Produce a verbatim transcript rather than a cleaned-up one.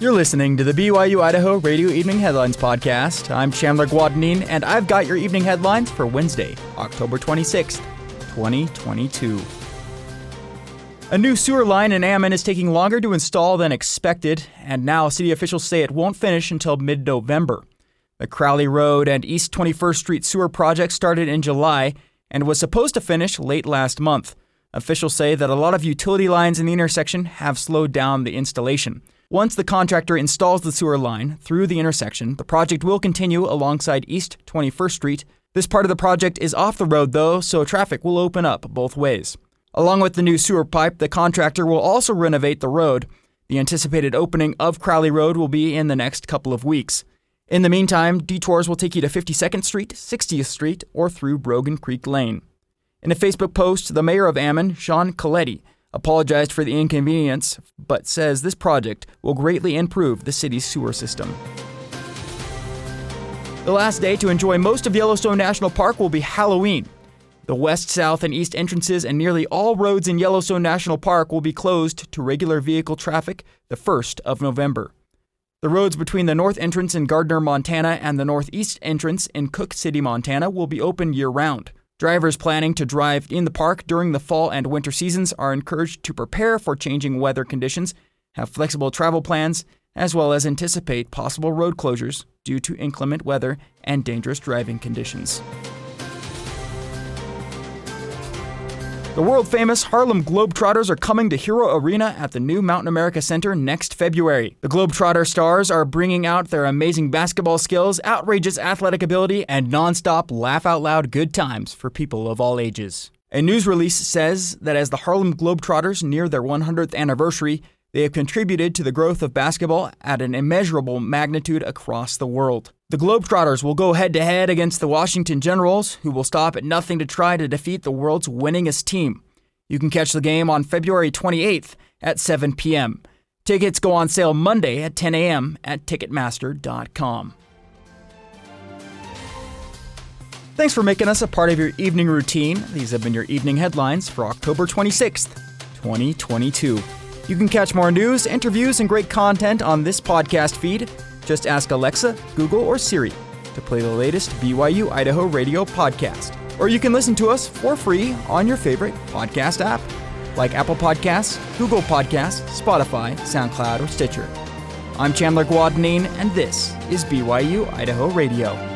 You're listening to the B Y U-Idaho Radio Evening Headlines Podcast. I'm Chandler Guadagnin, and I've got your evening headlines for Wednesday, October twenty-sixth, twenty twenty-two. A new sewer line in Ammon is taking longer to install than expected, and now city officials say it won't finish until mid-November. The Crowley Road and East twenty-first Street sewer project started in July and was supposed to finish late last month. Officials say that a lot of utility lines in the intersection have slowed down the installation. Once the contractor installs the sewer line through the intersection, the project will continue alongside East twenty-first Street. This part of the project is off the road, though, so traffic will open up both ways. Along with the new sewer pipe, the contractor will also renovate the road. The anticipated opening of Crowley Road will be in the next couple of weeks. In the meantime, detours will take you to fifty-second Street, sixtieth Street, or through Brogan Creek Lane. In a Facebook post, the mayor of Ammon, Sean Coletti, apologized for the inconvenience, but says this project will greatly improve the city's sewer system. The last day to enjoy most of Yellowstone National Park will be Halloween. The west, south, and east entrances and nearly all roads in Yellowstone National Park will be closed to regular vehicle traffic the first of November. The roads between the north entrance in Gardiner, Montana, and the northeast entrance in Cooke City, Montana, will be open year-round. Drivers planning to drive in the park during the fall and winter seasons are encouraged to prepare for changing weather conditions, have flexible travel plans, as well as anticipate possible road closures due to inclement weather and dangerous driving conditions. The world-famous Harlem Globetrotters are coming to Hero Arena at the new Mountain America Center next February. The Globetrotter stars are bringing out their amazing basketball skills, outrageous athletic ability, and nonstop laugh-out-loud good times for people of all ages. A news release says that as the Harlem Globetrotters near their one hundredth anniversary, they have contributed to the growth of basketball at an immeasurable magnitude across the world. The Globetrotters will go head-to-head against the Washington Generals, who will stop at nothing to try to defeat the world's winningest team. You can catch the game on February twenty-eighth at seven p.m. Tickets go on sale Monday at ten a.m. at Ticketmaster dot com. Thanks for making us a part of your evening routine. These have been your evening headlines for October twenty-sixth, twenty twenty-two. You can catch more news, interviews, and great content on this podcast feed. Just ask Alexa, Google, or Siri to play the latest B Y U-Idaho radio podcast. Or you can listen to us for free on your favorite podcast app, like Apple Podcasts, Google Podcasts, Spotify, SoundCloud, or Stitcher. I'm Chandler Guadagnin, and this is B Y U-Idaho Radio.